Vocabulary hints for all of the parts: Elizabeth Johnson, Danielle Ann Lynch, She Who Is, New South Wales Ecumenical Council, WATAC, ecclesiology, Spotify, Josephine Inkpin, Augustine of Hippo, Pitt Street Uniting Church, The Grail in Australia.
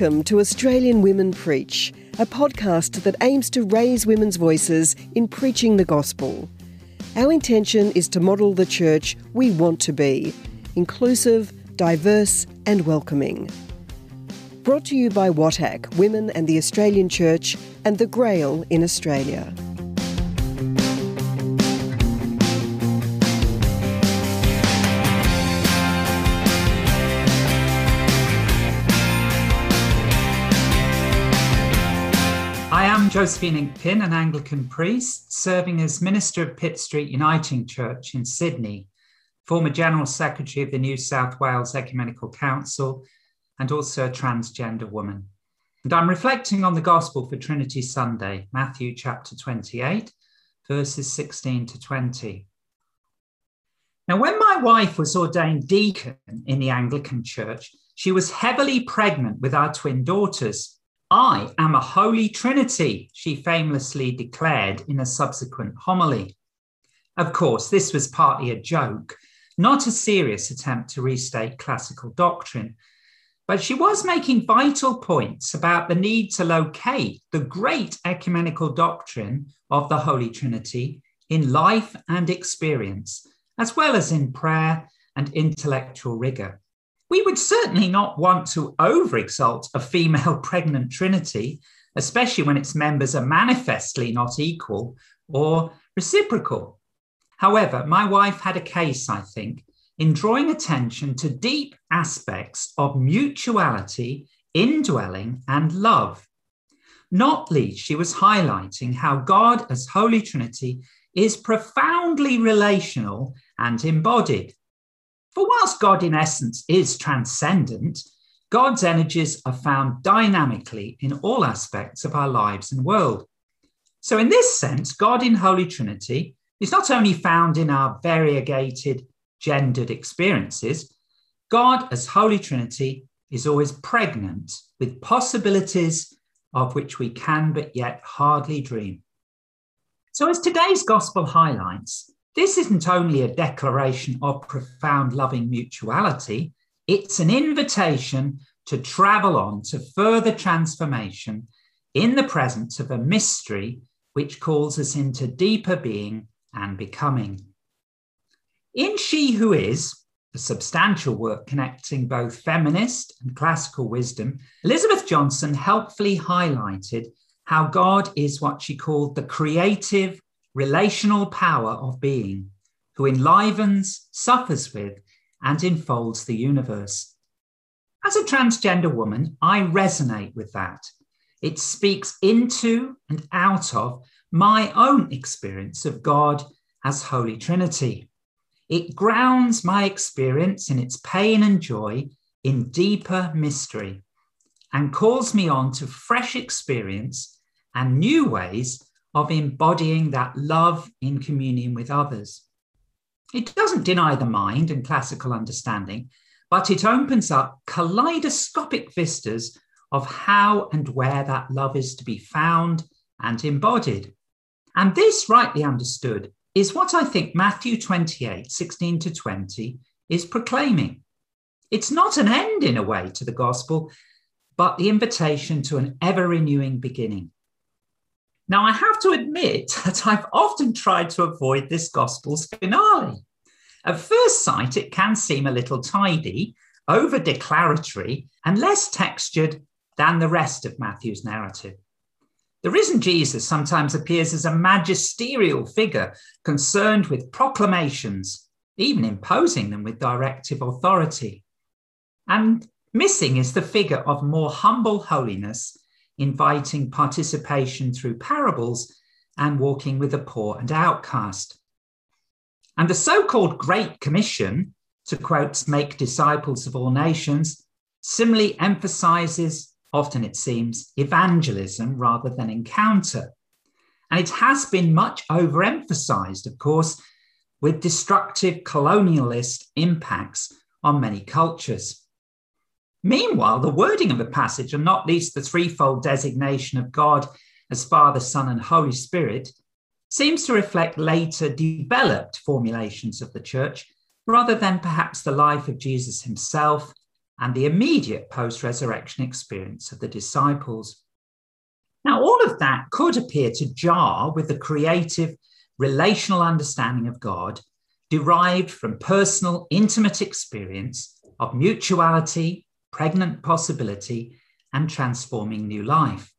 Welcome to Australian Women Preach, a podcast that aims to raise women's voices in preaching the gospel. Our intention is to model the church we want to be, inclusive, diverse and welcoming. Brought to you by WATAC, Women and the Australian Church and The Grail in Australia. Josephine Inkpin, an Anglican priest, serving as minister of Pitt Street Uniting Church in Sydney, former General Secretary of the New South Wales Ecumenical Council, and also a transgender woman. And I'm reflecting on the Gospel for Trinity Sunday, Matthew chapter 28, verses 16 to 20. Now, when my wife was ordained deacon in the Anglican Church, she was heavily pregnant with our twin daughters. "I am a holy trinity," she famously declared in a subsequent homily. Of course, this was partly a joke, not a serious attempt to restate classical doctrine, but she was making vital points about the need to locate the great ecumenical doctrine of the Holy Trinity in life and experience, as well as in prayer and intellectual rigour. We would certainly not want to over-exalt a female pregnant trinity, especially when its members are manifestly not equal or reciprocal. However, my wife had a case, I think, in drawing attention to deep aspects of mutuality, indwelling, and love. Not least, she was highlighting how God as Holy Trinity is profoundly relational and embodied. For whilst God in essence is transcendent, God's energies are found dynamically in all aspects of our lives and world. So in this sense, God in Holy Trinity is not only found in our variegated gendered experiences, God as Holy Trinity is always pregnant with possibilities of which we can but yet hardly dream. So as today's gospel highlights, this isn't only a declaration of profound loving mutuality, it's an invitation to travel on to further transformation in the presence of a mystery which calls us into deeper being and becoming. In She Who Is, a substantial work connecting both feminist and classical wisdom, Elizabeth Johnson helpfully highlighted how God is what she called the creative, relational power of being, who enlivens, suffers with, and enfolds the universe. As a transgender woman, I resonate with that. It speaks into and out of my own experience of God as Holy Trinity. It grounds my experience in its pain and joy in deeper mystery and calls me on to fresh experience and new ways of embodying that love in communion with others. It doesn't deny the mind and classical understanding, but it opens up kaleidoscopic vistas of how and where that love is to be found and embodied. And this, rightly understood, is what I think Matthew 28, 16 to 20 is proclaiming. It's not an end in a way to the gospel, but the invitation to an ever-renewing beginning. Now, I have to admit that I've often tried to avoid this gospel's finale. At first sight, it can seem a little tidy, over-declaratory, and less textured than the rest of Matthew's narrative. The risen Jesus sometimes appears as a magisterial figure concerned with proclamations, even imposing them with directive authority. And missing is the figure of more humble holiness, inviting participation through parables and walking with the poor and outcast. And the so-called Great Commission, to quote, "make disciples of all nations," similarly emphasises, often it seems, evangelism rather than encounter. And it has been much overemphasised, of course, with destructive colonialist impacts on many cultures. Meanwhile, the wording of the passage, and not least the threefold designation of God as Father, Son, and Holy Spirit, seems to reflect later developed formulations of the church, rather than perhaps the life of Jesus himself and the immediate post-resurrection experience of the disciples. Now, all of that could appear to jar with the creative, relational understanding of God derived from personal, intimate experience of mutuality, pregnant possibility, and transforming new life.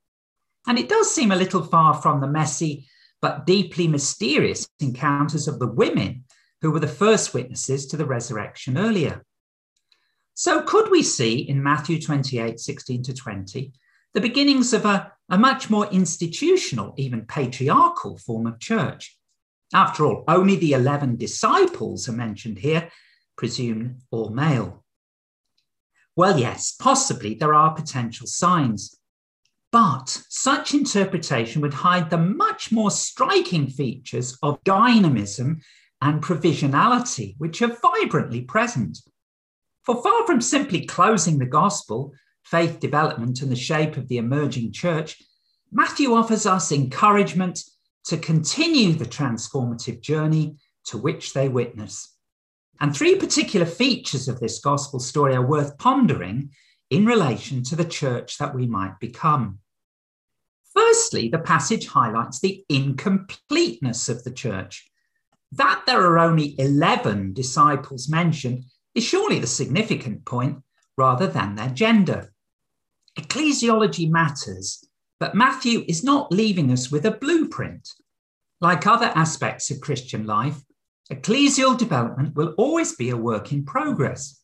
And it does seem a little far from the messy but deeply mysterious encounters of the women who were the first witnesses to the resurrection earlier. So could we see in Matthew 28, 16 to 20, the beginnings of a much more institutional, even patriarchal form of church? After all, only the 11 disciples are mentioned here, presumed all male. Well, yes, possibly there are potential signs, but such interpretation would hide the much more striking features of dynamism and provisionality, which are vibrantly present. For far from simply closing the gospel, faith development, and the shape of the emerging church, Matthew offers us encouragement to continue the transformative journey to which they witness. And three particular features of this gospel story are worth pondering in relation to the church that we might become. Firstly, the passage highlights the incompleteness of the church. That there are only 11 disciples mentioned is surely the significant point rather than their gender. Ecclesiology matters, but Matthew is not leaving us with a blueprint. Like other aspects of Christian life, ecclesial development will always be a work in progress.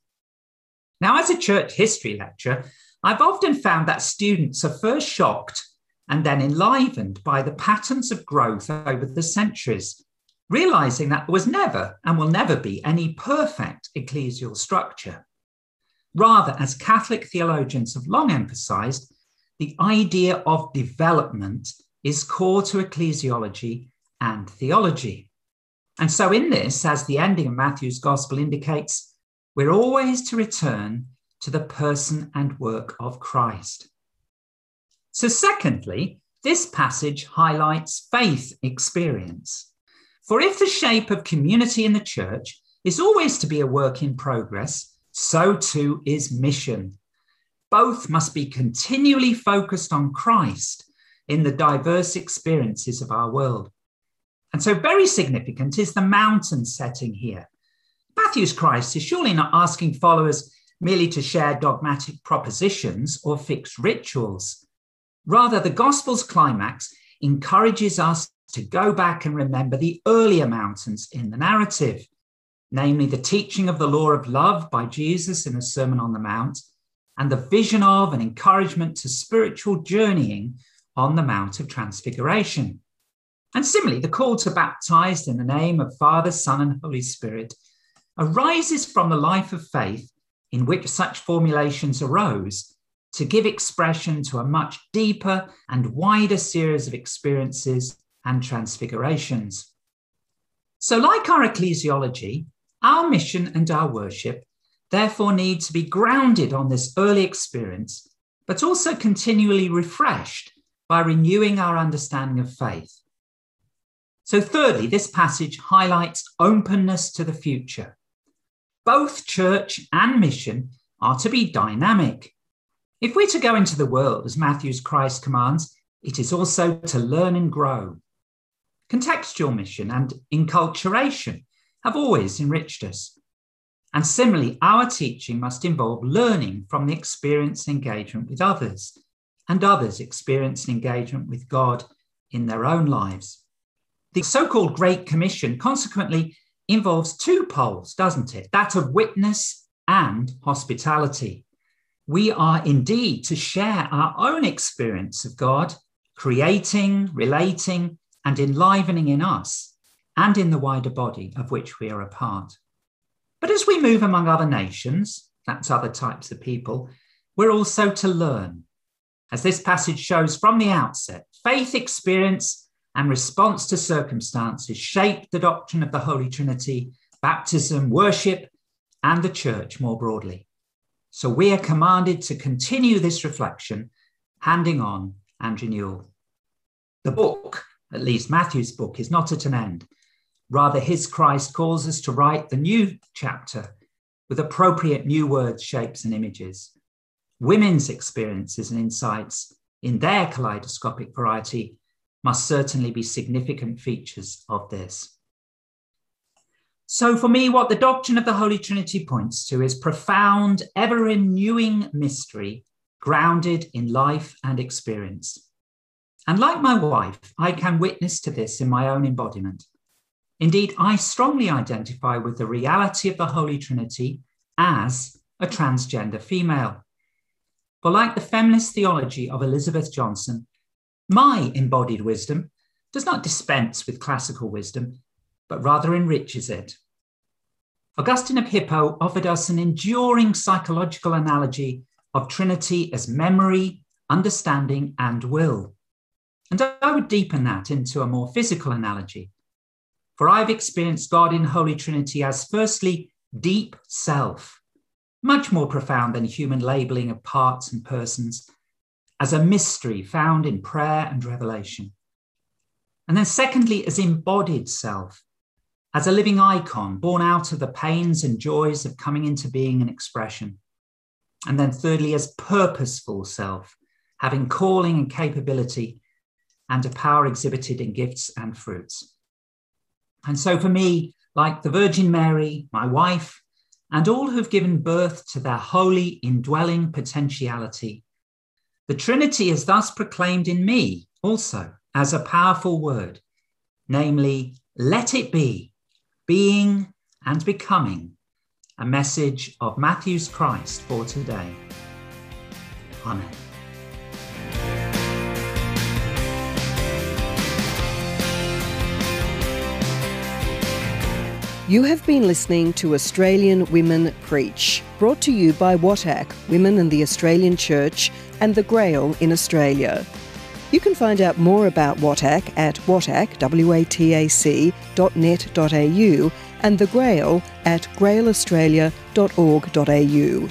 Now, as a church history lecturer, I've often found that students are first shocked and then enlivened by the patterns of growth over the centuries, realizing that there was never and will never be any perfect ecclesial structure. Rather, as Catholic theologians have long emphasized, the idea of development is core to ecclesiology and theology. And so in this, as the ending of Matthew's gospel indicates, we're always to return to the person and work of Christ. So secondly, this passage highlights faith experience. For if the shape of community in the church is always to be a work in progress, so too is mission. Both must be continually focused on Christ in the diverse experiences of our world. And so very significant is the mountain setting here. Matthew's Christ is surely not asking followers merely to share dogmatic propositions or fixed rituals. Rather, the gospel's climax encourages us to go back and remember the earlier mountains in the narrative, namely the teaching of the law of love by Jesus in the Sermon on the Mount, and the vision of and encouragement to spiritual journeying on the Mount of Transfiguration. And similarly, the call to baptize in the name of Father, Son, and Holy Spirit arises from the life of faith in which such formulations arose, to give expression to a much deeper and wider series of experiences and transfigurations. So like our ecclesiology, our mission and our worship therefore need to be grounded on this early experience, but also continually refreshed by renewing our understanding of faith. So thirdly, this passage highlights openness to the future. Both church and mission are to be dynamic. If we're to go into the world as Matthew's Christ commands, it is also to learn and grow. Contextual mission and enculturation have always enriched us. And similarly, our teaching must involve learning from the experience and engagement with others, and others' experience and engagement with God in their own lives. The so-called Great Commission consequently involves two poles, doesn't it? That of witness and hospitality. We are indeed to share our own experience of God, creating, relating, and enlivening in us and in the wider body of which we are a part. But as we move among other nations, that's other types of people, we're also to learn. As this passage shows from the outset, faith experience and response to circumstances shape the doctrine of the Holy Trinity, baptism, worship, and the church more broadly. So we are commanded to continue this reflection, handing on and renewal. The book, at least Matthew's book, is not at an end. Rather, his Christ calls us to write the new chapter, with appropriate new words, shapes, and images. Women's experiences and insights in their kaleidoscopic variety must certainly be significant features of this. So for me, what the doctrine of the Holy Trinity points to is profound, ever-renewing mystery grounded in life and experience. And like my wife, I can witness to this in my own embodiment. Indeed, I strongly identify with the reality of the Holy Trinity as a transgender female. For like the feminist theology of Elizabeth Johnson, my embodied wisdom does not dispense with classical wisdom, but rather enriches it. Augustine of Hippo offered us an enduring psychological analogy of Trinity as memory, understanding, and will. And I would deepen that into a more physical analogy. For I've experienced God in Holy Trinity as firstly, deep self, much more profound than human labeling of parts and persons, as a mystery found in prayer and revelation. And then secondly, as embodied self, as a living icon born out of the pains and joys of coming into being and expression. And then thirdly, as purposeful self, having calling and capability and a power exhibited in gifts and fruits. And so for me, like the Virgin Mary, my wife, and all who've given birth to their holy indwelling potentiality, the Trinity is thus proclaimed in me also as a powerful word, namely, let it be, being and becoming, a message of Matthew's Christ for today. Amen. You have been listening to Australian Women Preach, brought to you by WATAC, Women in the Australian Church, and The Grail in Australia. You can find out more about WATAC at watac.net.au and The Grail at grailaustralia.org.au.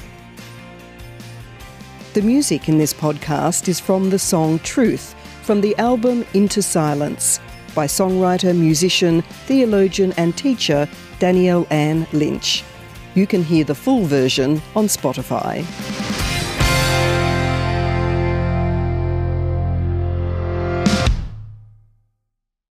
The music in this podcast is from the song Truth, from the album Into Silence, by songwriter, musician, theologian and teacher Danielle Ann Lynch. You can hear the full version on Spotify.